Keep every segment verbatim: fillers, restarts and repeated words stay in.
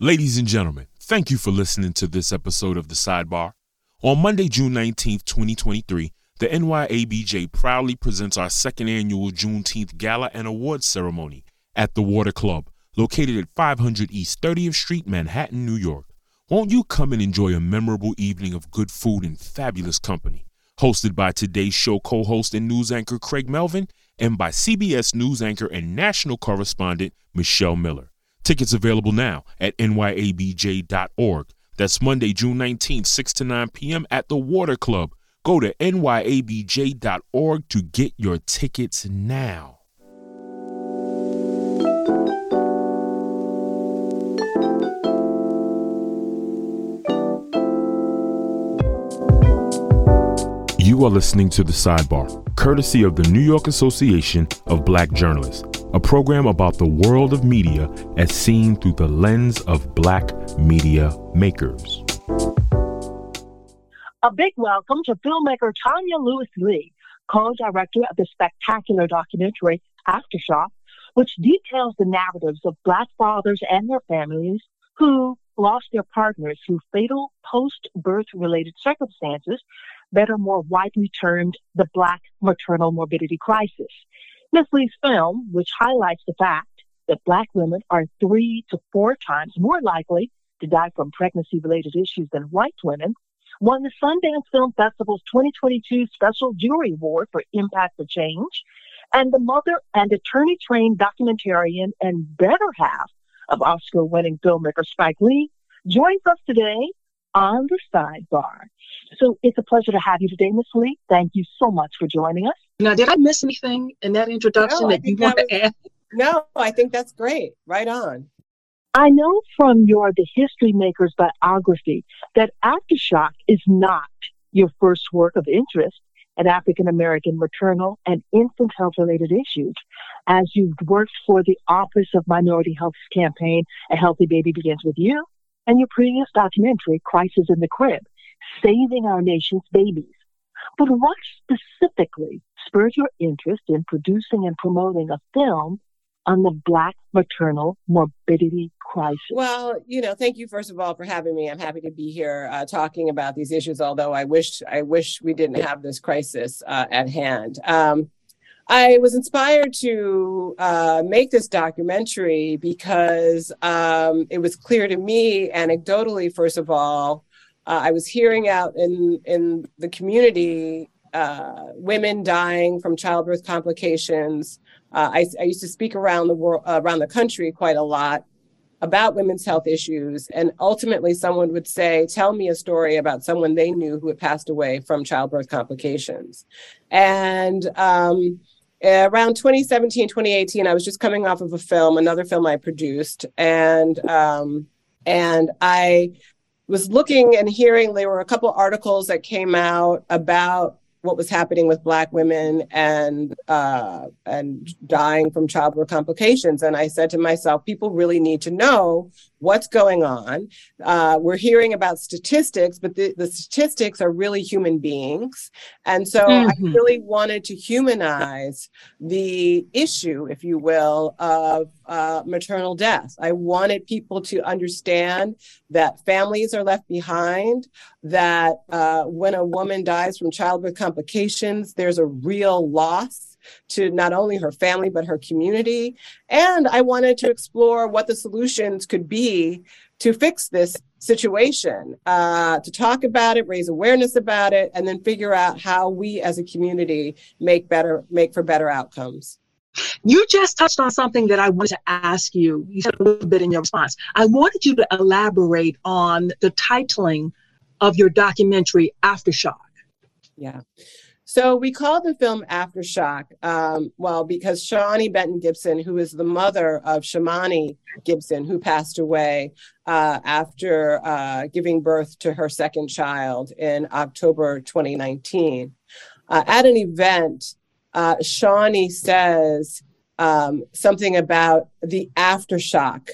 Ladies and gentlemen, thank you for listening to this episode of The Sidebar. On Monday, June nineteenth, twenty twenty-three, the N Y A B J proudly presents our second annual Juneteenth Gala and Awards Ceremony at The Water Club, located at five hundred East thirtieth Street, Manhattan, New York. Won't you come and enjoy a memorable evening of good food and fabulous company? Hosted by Today's Show co-host and news anchor Craig Melvin and by C B S news anchor and national correspondent Michelle Miller. Tickets available now at N Y A B J dot org. That's Monday, June nineteenth, six to nine p.m. at the Water Club. Go to N Y A B J dot org to get your tickets now. You are listening to The Sidebar, courtesy of the New York Association of Black Journalists, a program about the world of media as seen through the lens of Black media makers. A big welcome to filmmaker Tonya Lewis Lee, co-director of the spectacular documentary Aftershock, which details the narratives of Black fathers and their families who lost their partners through fatal post-birth related circumstances that are more widely termed the Black maternal morbidity crisis. Miz Lee's film, which highlights the fact that Black women are three to four times more likely to die from pregnancy-related issues than white women, won the Sundance Film Festival's twenty twenty-two Special Jury Award for Impact for Change, and the mother and attorney-trained documentarian and better half of Oscar-winning filmmaker Spike Lee joins us today on The Sidebar. So it's a pleasure to have you today, Miz Lee. Thank you so much for joining us. Now, did I miss anything in that introduction no, that you want to add? No, I think that's great. Right on. I know from your The History Maker's biography that Aftershock is not your first work of interest in African-American maternal and infant health-related issues, as you've worked for the Office of Minority Health's campaign, A Healthy Baby Begins with You, and your previous documentary, Crisis in the Crib, Saving Our Nation's Babies. But what specifically spurred your interest in producing and promoting a film on the Black maternal morbidity crisis? Well, you know, thank you, first of all, for having me. I'm happy to be here uh, talking about these issues, although I wish I wish we didn't have this crisis uh, at hand. Um, I was inspired to uh, make this documentary because um, it was clear to me, anecdotally, first of all, Uh, I was hearing out in, in the community, uh, women dying from childbirth complications. Uh, I, I used to speak around the world, uh, around the country quite a lot about women's health issues. And ultimately someone would say, tell me a story about someone they knew who had passed away from childbirth complications. And um, around twenty seventeen, twenty eighteen, I was just coming off of a film, another film I produced. And, um, and I... was looking and hearing, there were a couple articles that came out about what was happening with Black women and uh, and dying from childbirth complications. And I said to myself, people really need to know what's going on. Uh, we're hearing about statistics, but the, the statistics are really human beings. And so mm-hmm. I really wanted to humanize the issue, if you will, of uh, maternal death. I wanted people to understand that families are left behind, that uh, when a woman dies from childbirth complications, there's a real loss to not only her family, but her community. And I wanted to explore what the solutions could be to fix this situation, uh, to talk about it, raise awareness about it, and then figure out how we as a community make better, make for better outcomes. You just touched on something that I wanted to ask you. You said a little bit in your response. I wanted you to elaborate on the titling of your documentary, Aftershock. Yeah. So we called the film Aftershock, um, well, because Shawnee Benton Gibson, who is the mother of Shamony Gibson, who passed away uh, after uh, giving birth to her second child in October twenty nineteen. Uh, at an event, uh, Shawnee says um, something about the aftershock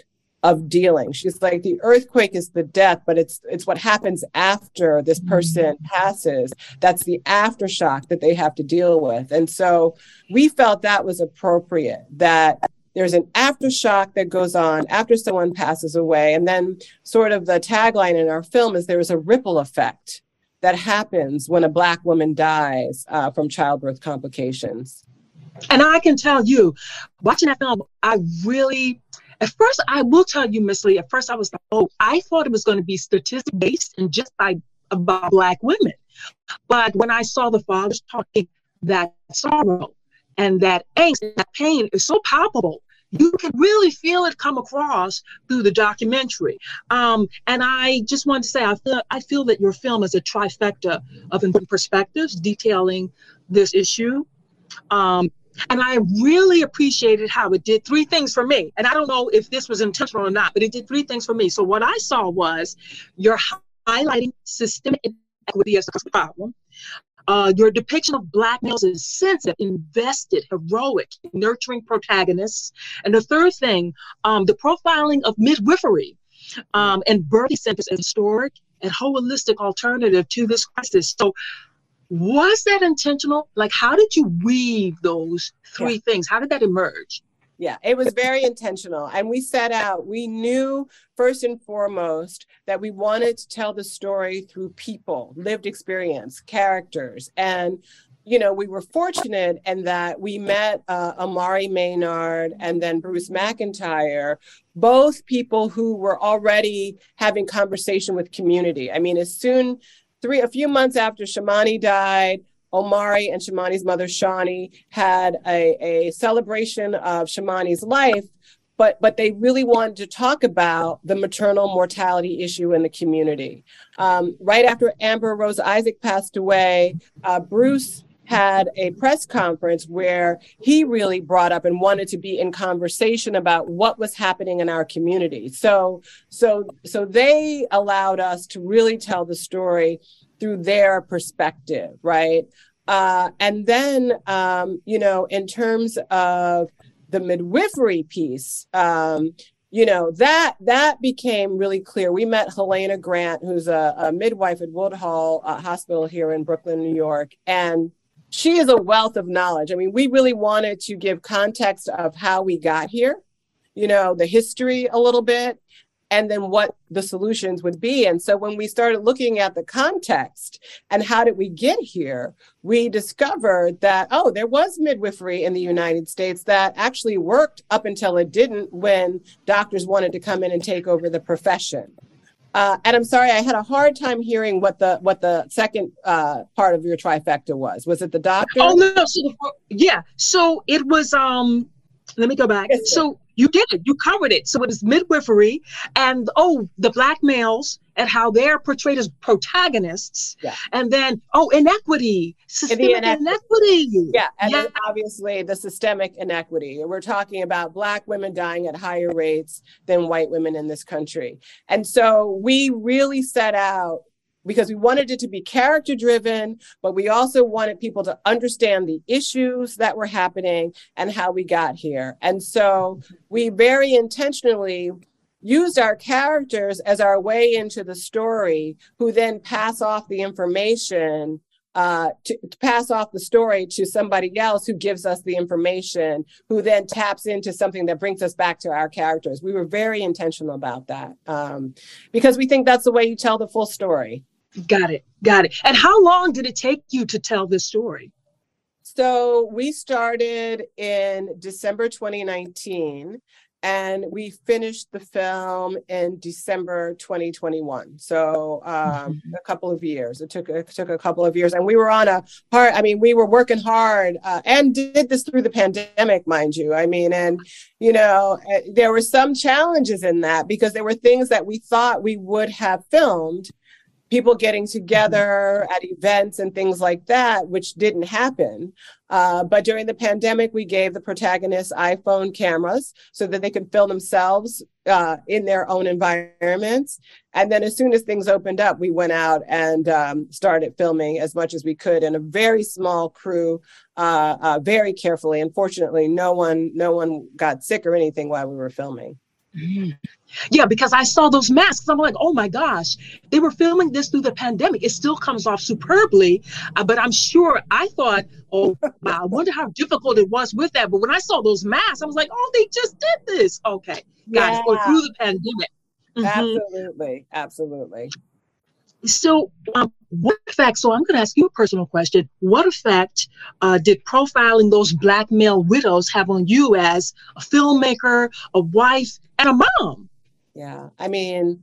of dealing. She's like, the earthquake is the death, but it's it's what happens after this person passes. That's the aftershock that they have to deal with. And so we felt that was appropriate, that there's an aftershock that goes on after someone passes away. And then sort of the tagline in our film is there is a ripple effect that happens when a Black woman dies uh, from childbirth complications. And I can tell you, watching that film, I really, at first, I will tell you, Miss Lee, at first I was like, oh, I thought it was going to be statistic based and just like about Black women. But when I saw the fathers talking, that sorrow and that angst and that pain is so palpable. You can really feel it come across through the documentary. Um, and I just want to say, I feel, I feel that your film is a trifecta of perspectives detailing this issue. Um, and I really appreciated how it did three things for me. And I don't know if this was intentional or not, but it did three things for me. So what I saw was you're highlighting systemic inequity as a problem. Uh, your depiction of Black males is sensitive, invested, heroic, nurturing protagonists. And the third thing, um, the profiling of midwifery um, and birthing centers as historic and holistic alternative to this crisis. So was that intentional? Like, how did you weave those three yeah. things? How did that emerge? Yeah, it was very intentional. And we set out, we knew first and foremost that we wanted to tell the story through people, lived experience, characters. And, you know, we were fortunate in that we met uh, Omari Maynard and then Bruce McIntyre, both people who were already having conversation with community. I mean, as soon, three, a few months after Shamony died, Omari and Shamony's mother, Shawnee, had a, a celebration of Shamony's life, but but they really wanted to talk about the maternal mortality issue in the community. Um, right after Amber Rose Isaac passed away, uh, Bruce had a press conference where he really brought up and wanted to be in conversation about what was happening in our community. So, so, so they allowed us to really tell the story through their perspective, right? Uh, and then, um, you know, in terms of the midwifery piece, um, you know, that that became really clear. We met Helena Grant, who's a, a midwife at Woodhall uh, Hospital here in Brooklyn, New York, and she is a wealth of knowledge. I mean, we really wanted to give context of how we got here, you know, the history a little bit, and then what the solutions would be. And so when we started looking at the context and how did we get here, we discovered that, oh, there was midwifery in the United States that actually worked up until it didn't, when doctors wanted to come in and take over the profession. Uh, and I'm sorry, I had a hard time hearing what the what the second uh, part of your trifecta was. Was it the doctor? Oh, no, no. So, yeah. So it was, um, let me go back. Yes, so you did it. You covered it. So it is midwifery and, oh, the Black males and how they're portrayed as protagonists. Yeah. And then, oh, inequity, systemic inequity. inequity. Yeah. And yeah. Then obviously the systemic inequity. We're talking about Black women dying at higher rates than white women in this country. And so we really set out, because we wanted it to be character driven, but we also wanted people to understand the issues that were happening and how we got here. And so we very intentionally used our characters as our way into the story, who then pass off the information, uh, to, to pass off the story to somebody else who gives us the information, who then taps into something that brings us back to our characters. We were very intentional about that, um, because we think that's the way you tell the full story. Got it. Got it. And how long did it take you to tell this story? So we started in December twenty nineteen, and we finished the film in December twenty twenty-one. So um, a couple of years. It took it took a couple of years. And we were on a hard, I mean, we were working hard uh, and did this through the pandemic, mind you. I mean, and, you know, there were some challenges in that because there were things that we thought we would have filmed, people getting together at events and things like that, which didn't happen. Uh, but during the pandemic, we gave the protagonists iPhone cameras so that they could film themselves uh, in their own environments. And then as soon as things opened up, we went out and um, started filming as much as we could in a very small crew, uh, uh, very carefully. And fortunately, no one, no one got sick or anything while we were filming. Yeah, because I saw those masks. I'm like, oh my gosh, they were filming this through the pandemic. It still comes off superbly, uh, but I'm sure I thought, oh, wow, I wonder how difficult it was with that. But when I saw those masks, I was like, oh, they just did this. Okay, guys, yeah. Through the pandemic. Mm-hmm. Absolutely, absolutely. So um, what effect, so I'm going to ask you a personal question. What effect uh, did profiling those Black male widows have on you as a filmmaker, a wife, and a mom? Yeah, I mean,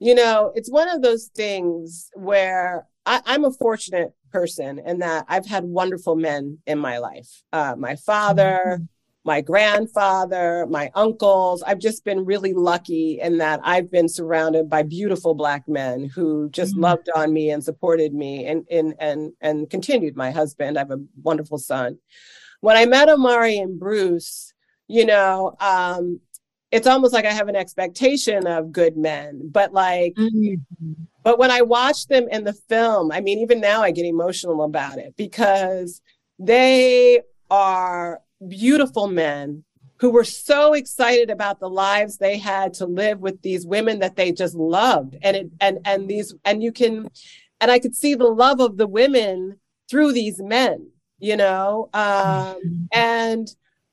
you know, it's one of those things where I, I'm a fortunate person in that I've had wonderful men in my life. Uh, my father, mm-hmm. my grandfather, my uncles. I've just been really lucky in that I've been surrounded by beautiful Black men who just mm-hmm. loved on me and supported me and, and, and, and continued. My husband, I have a wonderful son. When I met Omari and Bruce, you know, um, it's almost like I have an expectation of good men, but like, mm-hmm. but when I watch them in the film, I mean, even now I get emotional about it because they are beautiful men who were so excited about the lives they had to live with these women that they just loved. And it, and, and these, and you can, and I could see the love of the women through these men, you know? Um, and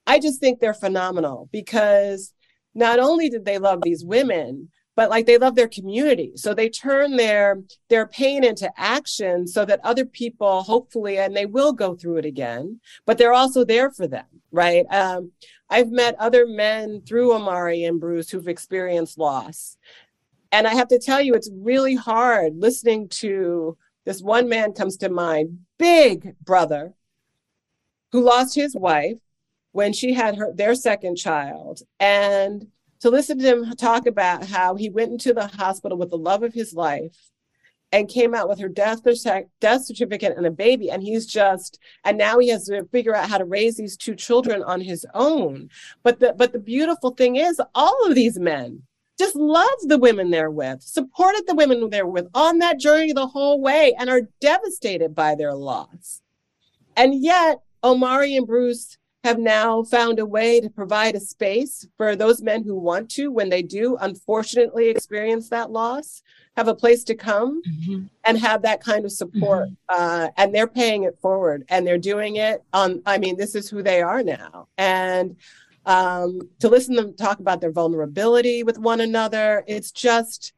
I just think they're phenomenal because not only did they love these women, but like they love their community. So they turn their, their pain into action so that other people hopefully, and they will go through it again, but they're also there for them, right? Um, I've met other men through Omari and Bruce who've experienced loss. And I have to tell you, it's really hard listening to this one man comes to mind, big brother, who lost his wife when she had her, their second child. And to listen to him talk about how he went into the hospital with the love of his life and came out with her death certificate and a baby. And he's just, and now he has to figure out how to raise these two children on his own. But the, but the beautiful thing is all of these men just love the women they're with, supported the women they're with on that journey the whole way and are devastated by their loss. And yet Omari and Bruce have now found a way to provide a space for those men who want to, when they do unfortunately experience that loss, have a place to come mm-hmm. and have that kind of support. Mm-hmm. Uh, and they're paying it forward and they're doing it on, I mean, this is who they are now. And um, to listen to them talk about their vulnerability with one another, it's just,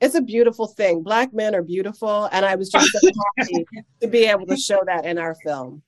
it's a beautiful thing. Black men are beautiful. And I was just so happy to be able to show that in our film.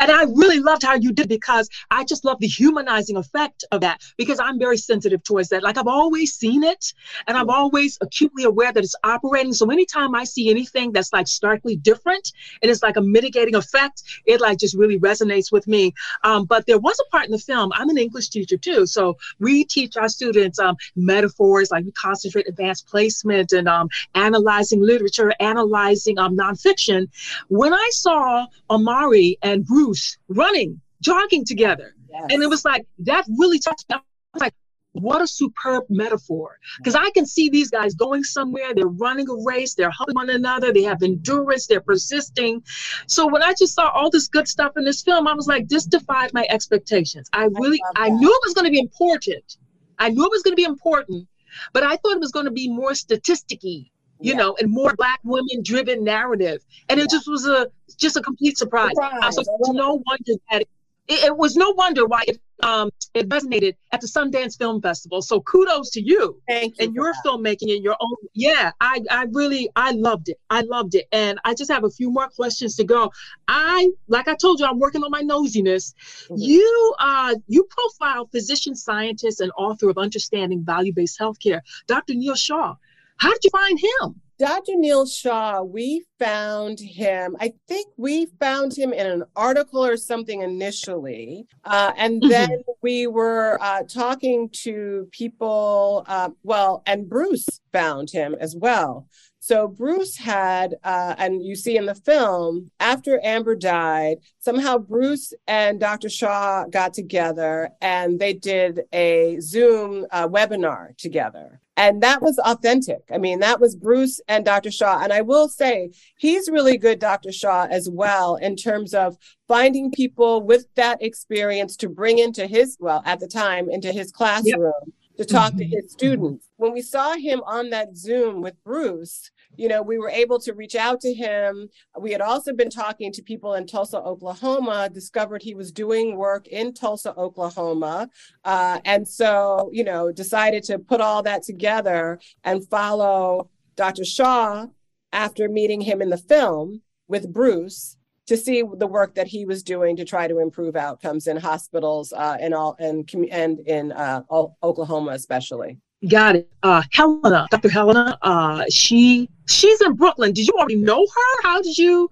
And I really loved how you did, because I just love the humanizing effect of that, because I'm very sensitive towards that. Like, I've always seen it and I'm always acutely aware that it's operating. So anytime I see anything that's like starkly different and it's like a mitigating effect, it like just really resonates with me. Um, but there was a part in the film, I'm an English teacher too. So we teach our students um, metaphors, like we concentrate advanced placement and um, analyzing literature, analyzing um, nonfiction. When I saw Omari and Bruce running, jogging together. Yes. And it was like, that really touched me. I was like, what a superb metaphor. Because I can see these guys going somewhere, they're running a race, they're helping one another, they have endurance, they're persisting. So when I just saw all this good stuff in this film, I was like, this defied my expectations. I really, I, I knew it was going to be important. I knew it was going to be important, but I thought it was going to be more statistic-y. You yeah. know, and more Black women driven narrative. And it yeah. just was a just a complete surprise. surprise. So it's no wonder that it, it, it was no wonder why it um it resonated at the Sundance Film Festival. So kudos to you. Thank you. And your that. filmmaking and your own. Yeah, I, I really I loved it. I loved it. And I just have a few more questions to go. I like I told you, I'm working on my nosiness. Mm-hmm. You uh you profile physician, scientist, and author of Understanding Value-Based Healthcare, Doctor Neil Shaw. How did you find him? Doctor Neil Shaw, we found him, I think we found him in an article or something initially. Uh, and mm-hmm. then we were uh, talking to people, uh, well, and Bruce found him as well. So Bruce had, uh, and you see in the film, after Amber died, somehow Bruce and Doctor Shaw got together and they did a Zoom uh, webinar together. And that was authentic. I mean, that was Bruce and Doctor Shaw. And I will say he's really good, Doctor Shaw, as well, in terms of finding people with that experience to bring into his, well, at the time, into his classroom. Yep. To talk to his students. When we saw him on that Zoom with Bruce, you know, we were able to reach out to him. We had also been talking to people in Tulsa, Oklahoma, discovered he was doing work in Tulsa, Oklahoma. Uh, and so, you know, decided to put all that together and follow Doctor Shaw after meeting him in the film with Bruce to see the work that he was doing to try to improve outcomes in hospitals uh, and all and, and in uh, Oklahoma especially. Got it. Uh, Helena, Doctor Helena, uh, she she's in Brooklyn. Did you already know her? How did you?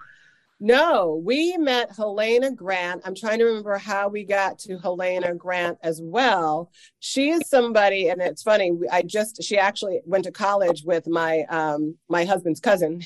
No, we met Helena Grant. I'm trying to remember how we got to Helena Grant as well. She is somebody, and it's funny, I just, she actually went to college with my um, my husband's cousin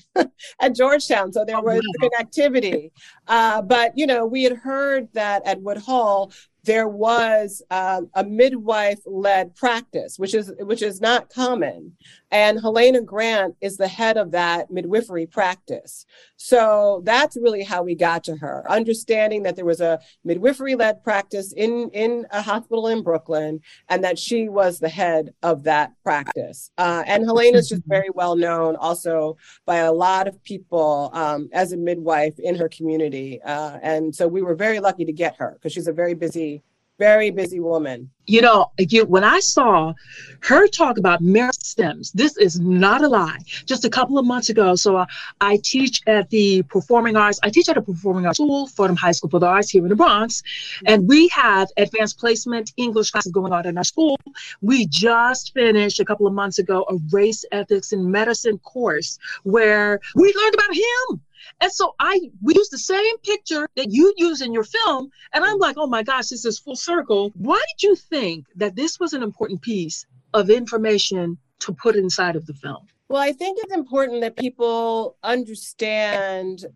at Georgetown. So there was oh, wow. connectivity. Uh, but, you know, we had heard that at Woodhall, there was uh, a midwife-led practice, which is which is not common. And Helena Grant is the head of that midwifery practice. So that's really how we got to her, understanding that there was a midwifery-led practice in, in a hospital in Brooklyn, and that she was the head of that practice. Uh, and Helena's just very well known also by a lot of people um, as a midwife in her community. Uh, and so we were very lucky to get her because she's a very busy very busy woman. You know, you, when I saw her talk about Marion Sims, this is not a lie, just a couple of months ago. So uh, I teach at the performing arts. I teach at a performing arts school, Fordham High School for the Arts here in the Bronx. And we have advanced placement English classes going on in our school. We just finished a couple of months ago a race, ethics, and medicine course where we learned about him. And so I, we use the same picture that you use in your film. And I'm like, oh my gosh, this is full circle. Why did you think that this was an important piece of information to put inside of the film? Well, I think it's important that people understand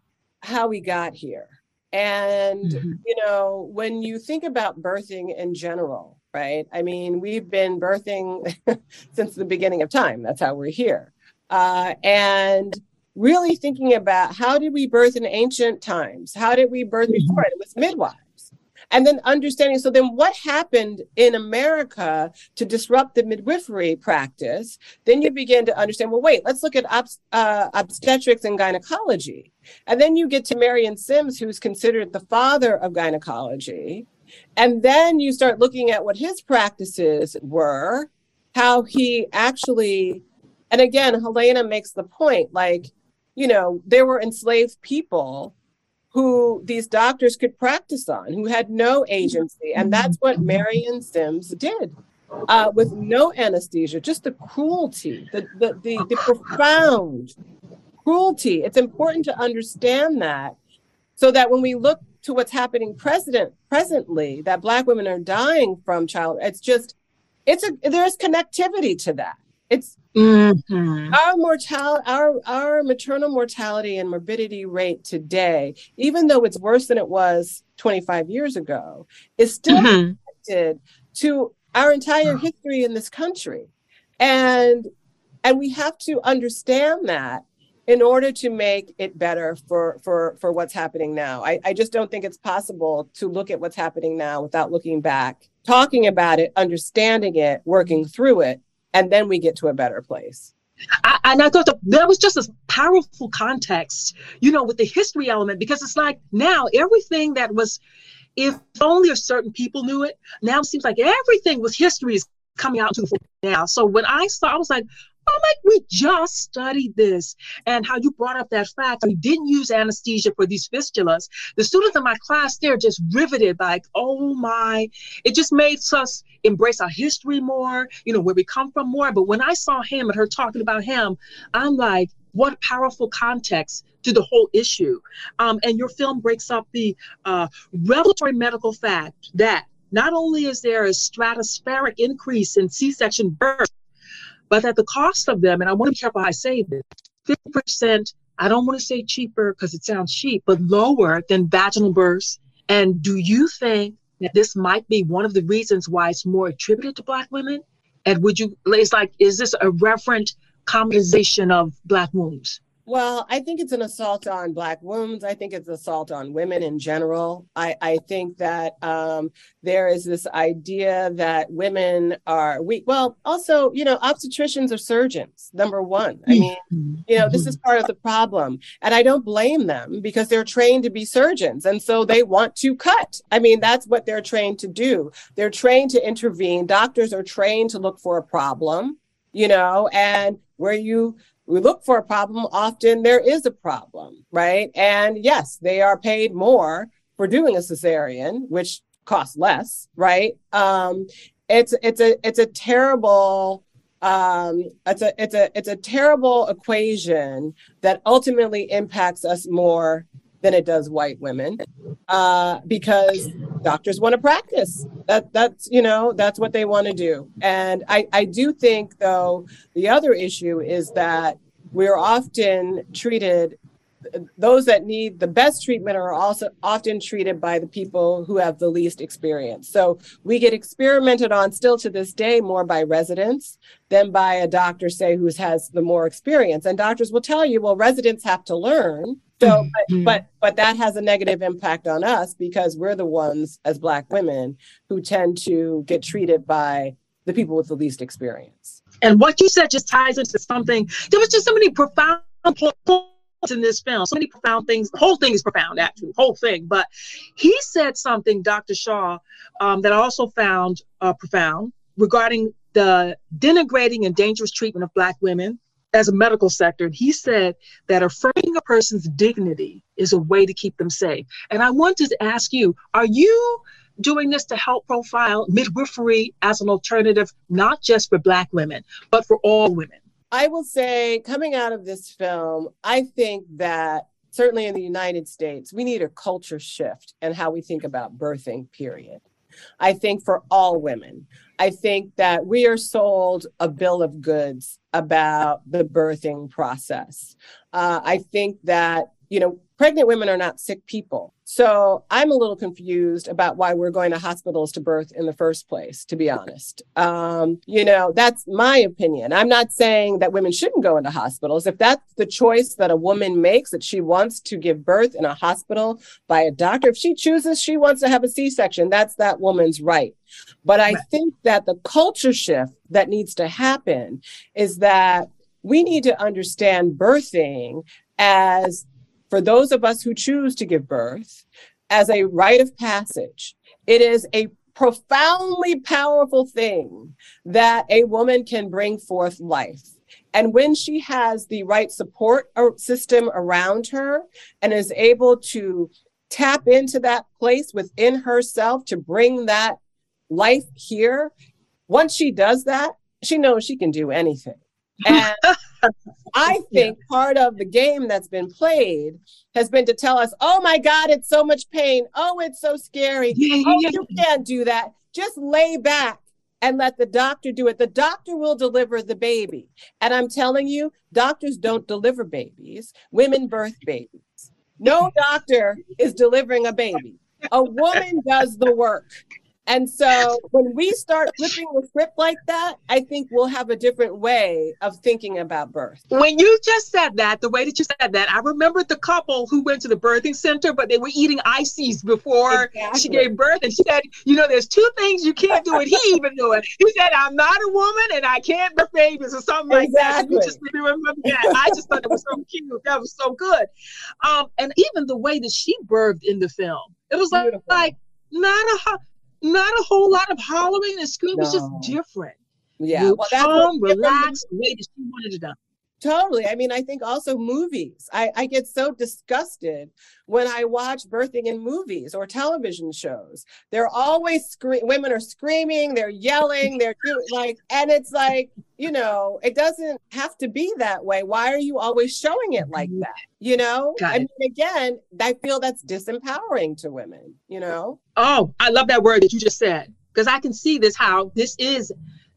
how we got here. And, mm-hmm. you know, when you think about birthing in general, right? I mean, we've been birthing since the beginning of time. That's how we're here. Uh, and really thinking about how did we birth in ancient times? How did we birth before? It was midwives. And then understanding, so then what happened in America to disrupt the midwifery practice? Then you begin to understand, well, wait, let's look at obst- uh, obstetrics and gynecology. And then you get to Marion Sims, who's considered the father of gynecology. And then you start looking at what his practices were, how he actually, and again, Helena makes the point, like, you know, there were enslaved people who these doctors could practice on, who had no agency. And that's what Marion Sims did uh, with no anesthesia, just the cruelty, the, the, the, the profound cruelty. It's important to understand that so that when we look to what's happening present, presently, that Black women are dying from child, it's just, it's a, there's connectivity to that. It's mm-hmm. our mortality, our, our maternal mortality and morbidity rate today, even though it's worse than it was twenty-five years ago, is still mm-hmm. connected to our entire history in this country. And, and we have to understand that in order to make it better for, for, for what's happening now. I, I just don't think it's possible to look at what's happening now without looking back, talking about it, understanding it, working through it. And then we get to a better place. I, and I thought that, that was just a powerful context, you know, with the history element, because it's like now everything that was, if only a certain people knew it, now it seems like everything was history is coming out to the now. So when I saw, I was like, oh my, we just studied this. And how you brought up that fact, we didn't use anesthesia for these fistulas. The students in my class, they're just riveted by, like, oh my, it just makes us embrace our history more, you know, where we come from more. But when I saw him and her talking about him, I'm like, what powerful context to the whole issue. Um, and your film breaks up the uh, revelatory medical fact that not only is there a stratospheric increase in C-section birth, but at the cost of them, and I want to be careful how I say this, fifty percent, I don't want to say cheaper because it sounds cheap, but lower than vaginal births? And do you think that this might be one of the reasons why it's more attributed to Black women? And would you, it's like, is this a referent commonization of Black wombs? Well, I think it's an assault on Black wombs. I think it's an assault on women in general. I, I think that um, there is this idea that women are weak. Well, also, you know, obstetricians are surgeons, number one. I mean, you know, this is part of the problem. And I don't blame them because they're trained to be surgeons. And so they want to cut. I mean, that's what they're trained to do. They're trained to intervene. Doctors are trained to look for a problem, you know, and where you... we look for a problem, often there is a problem, right? And yes, they are paid more for doing a cesarean, which costs less, right? Um, it's it's a it's a terrible um, it's a it's a it's a terrible equation that ultimately impacts us more than it does white women, uh, because doctors want to practice. That that's, you know, that's what they want to do. And I, I do think, though, the other issue is that we're often treated, those that need the best treatment are also often treated by the people who have the least experience. So we get experimented on still to this day more by residents than by a doctor, say, who has the more experience. And doctors will tell you, well, residents have to learn. So, but, but but that has a negative impact on us because we're the ones as Black women who tend to get treated by the people with the least experience. And what you said just ties into something. There was just so many profound points in this film, so many profound things. The whole thing is profound, actually, the whole thing. But he said something, Doctor Shaw, um, that I also found uh, profound regarding the denigrating and dangerous treatment of Black women as a medical sector. And he said that affirming a person's dignity is a way to keep them safe. And I wanted to ask you, are you doing this to help profile midwifery as an alternative, not just for Black women, but for all women? I will say, coming out of this film, I think that certainly in the United States, we need a culture shift in how we think about birthing, period. I think for all women, I think that we are sold a bill of goods about the birthing process. Uh, I think that, you know, pregnant women are not sick people. So I'm a little confused about why we're going to hospitals to birth in the first place, to be honest. Um, you know, that's my opinion. I'm not saying that women shouldn't go into hospitals. If that's the choice that a woman makes, that she wants to give birth in a hospital by a doctor, if she chooses she wants to have a C-section, that's that woman's right. But I think that the culture shift that needs to happen is that we need to understand birthing as, for those of us who choose to give birth, as a rite of passage. It is a profoundly powerful thing that a woman can bring forth life. And when she has the right support system around her and is able to tap into that place within herself to bring that life here, once she does that, she knows she can do anything. And I think part of the game that's been played has been to tell us, oh my God, it's so much pain. Oh, it's so scary. Oh, you can't do that. Just lay back and let the doctor do it. The doctor will deliver the baby. And I'm telling you, doctors don't deliver babies. Women birth babies. No doctor is delivering a baby. A woman does the work. And so when we start flipping the script like that, I think we'll have a different way of thinking about birth. When you just said that, the way that you said that, I remembered the couple who went to the birthing center, but they were eating ices before exactly. She gave birth. And she said, you know, there's two things you can't do, and he even knew it. He said, I'm not a woman and I can't birth babies, or something exactly. like that. You just remember that. I just thought it was so cute. That was so good. Um, and even the way that she birthed in the film, it was like, like not a... Not a whole lot of hollering and screaming. No. It's just different. Yeah. You well, calm, relax, the way that she wanted it done. Totally. I mean, I think also movies. I, I get so disgusted when I watch birthing in movies or television shows. They're always screaming. Women are screaming. They're yelling. They're like, and it's like, you know, it doesn't have to be that way. Why are you always showing it like that? You know, I mean, again, I feel that's disempowering to women, you know? Oh, I love that word that you just said, because I can see this, how this is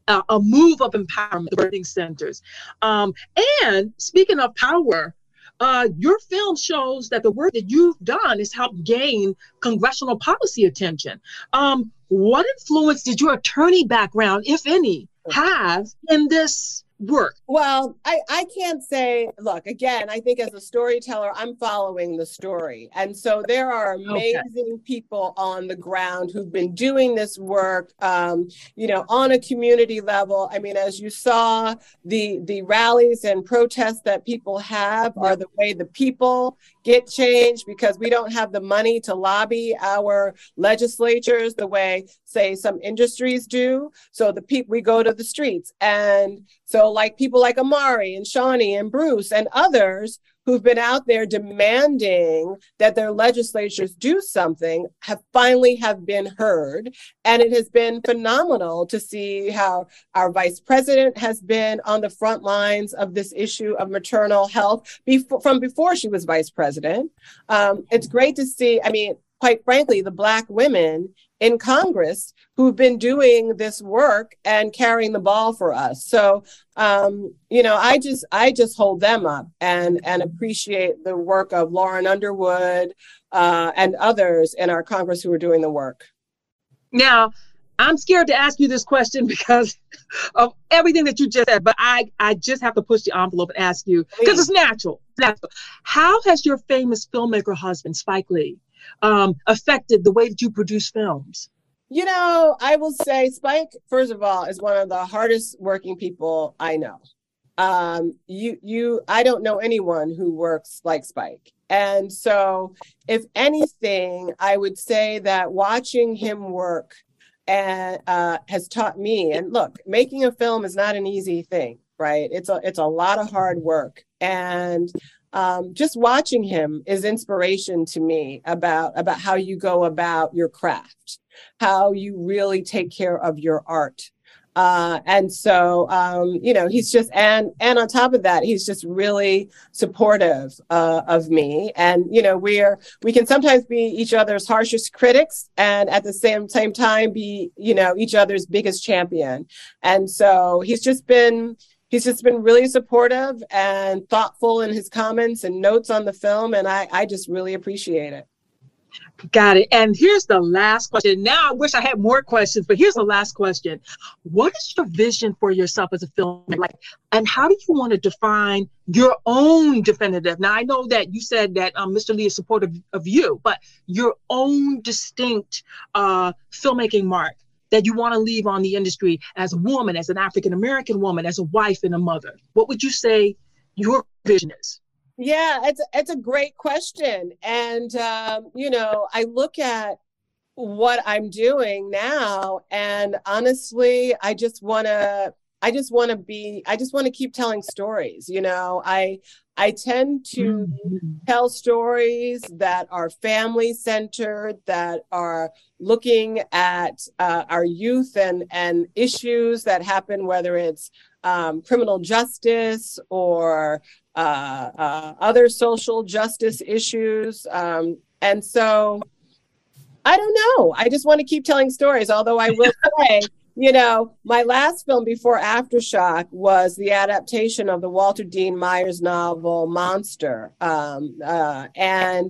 a, a move of empowerment, birthing centers. Um, and speaking of power, Uh, your film shows that the work that you've done has helped gain congressional policy attention. Um, what influence did your attorney background, if any, have in this work? Well, I, I can't say, look, again, I think as a storyteller, I'm following the story. And so there are amazing okay. people on the ground who've been doing this work, um, you know, on a community level. I mean, as you saw, the, the rallies and protests that people have are the way the people get change, because we don't have the money to lobby our legislatures the way, say, some industries do. So the people, we go to the streets. And so like people like Omari and Shawnee and Bruce and others who've been out there demanding that their legislatures do something have finally have been heard. And it has been phenomenal to see how our vice president has been on the front lines of this issue of maternal health before, from before she was vice president. Um, it's great to see, I mean, quite frankly, the Black women in Congress who've been doing this work and carrying the ball for us. So, um, you know, I just I just hold them up and, and appreciate the work of Lauren Underwood uh, and others in our Congress who are doing the work. Now, I'm scared to ask you this question because of everything that you just said, but I, I just have to push the envelope and ask you, because it's natural, natural. How has your famous filmmaker husband, Spike Lee, um, affected the way that you produce films? You know, I will say Spike, first of all, is one of the hardest working people I know. Um, you, you, I don't know anyone who works like Spike. And so if anything, I would say that watching him work and uh, has taught me, and look, making a film is not an easy thing, right? It's a, it's a lot of hard work. And Um, just watching him is inspiration to me about, about how you go about your craft, how you really take care of your art. Uh, and so, um, you know, he's just, and, and on top of that, he's just really supportive uh, of me. And, you know, we're, we can sometimes be each other's harshest critics and at the same, same time be, you know, each other's biggest champion. And so he's just been, He's just been really supportive and thoughtful in his comments and notes on the film. And I, I just really appreciate it. Got it. And here's the last question. Now I wish I had more questions, but here's the last question. What is your vision for yourself as a filmmaker? Like, and how do you want to define your own definitive? Now, I know that you said that um, Mister Lee is supportive of you, but your own distinct uh, filmmaking mark that you want to leave on the industry as a woman, as an African-American woman, as a wife and a mother? What would you say your vision is? Yeah, it's, it's a great question. And, um, you know, I look at what I'm doing now and honestly, I just want to, I just want to be, I just want to keep telling stories. You know, I, I tend to mm-hmm. tell stories that are family centered, that are looking at uh, our youth and, and issues that happen, whether it's um, criminal justice or uh, uh, other social justice issues. Um, and so I don't know, I just want to keep telling stories, although I will say, you know, my last film before Aftershock was the adaptation of the Walter Dean Myers novel, Monster. Um, uh, and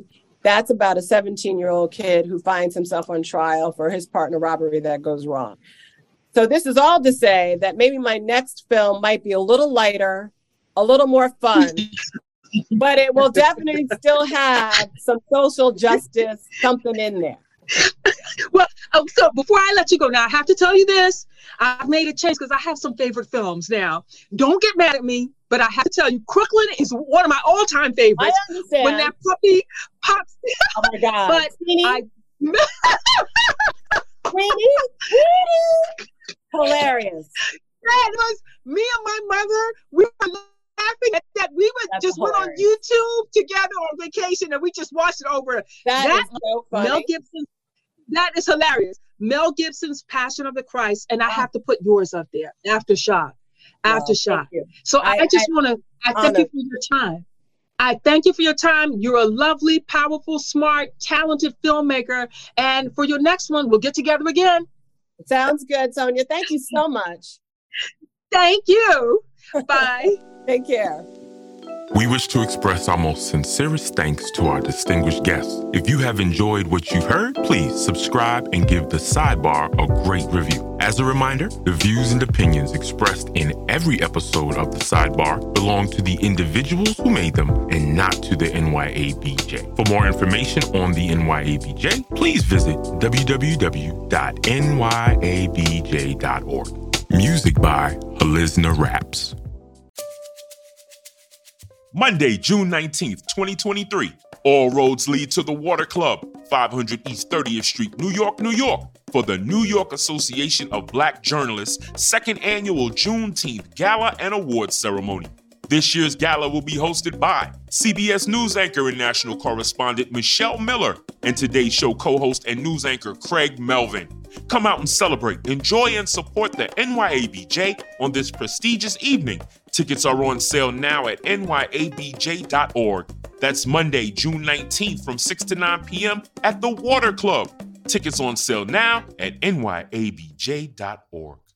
that's about a seventeen-year-old kid who finds himself on trial for his partner robbery that goes wrong. So this is all to say that maybe my next film might be a little lighter, a little more fun, but it will definitely still have some social justice, something in there. Well, so before I let you go now, I have to tell you this. I've made a change because I have some favorite films now. Don't get mad at me, but I have to tell you, Crooklyn is one of my all-time favorites. I understand. When that puppy pops. Oh, my God. But Queenie? I... Queenie? Queenie? Hilarious. That was me and my mother. We were laughing at that. We were That's just hilarious. Went on YouTube together on vacation, and we just watched it over. That, that is so funny. Mel Gibson. That is hilarious. Mel Gibson's Passion of the Christ, and I have to put yours up there, Aftershock, Aftershock. Oh, so I, I just want to, I thank honor. you for your time. I thank you for your time. You're a lovely, powerful, smart, talented filmmaker. And for your next one, we'll get together again. Sounds good, Tonya. Thank you so much. Thank you. Bye. Take care. We wish to express our most sincerest thanks to our distinguished guests. If you have enjoyed what you've heard, please subscribe and give The Sidebar a great review. As a reminder, the views and opinions expressed in every episode of The Sidebar belong to the individuals who made them and not to the N Y A B J. For more information on the N Y A B J, please visit w w w dot n y a b j dot org. Music by HoliznaRAPS. Monday, June nineteenth, twenty twenty-three. All roads lead to the Water Club, five hundred East thirtieth Street, New York, New York, for the New York Association of Black Journalists' second annual Juneteenth Gala and Awards Ceremony. This year's gala will be hosted by C B S News anchor and national correspondent Michelle Miller and Today Show co-host and news anchor Craig Melvin. Come out and celebrate, enjoy, and support the N Y A B J on this prestigious evening. Tickets are on sale now at n y a b j dot org. That's Monday, June nineteenth from six to nine p.m. at the Water Club. Tickets on sale now at n y a b j dot org.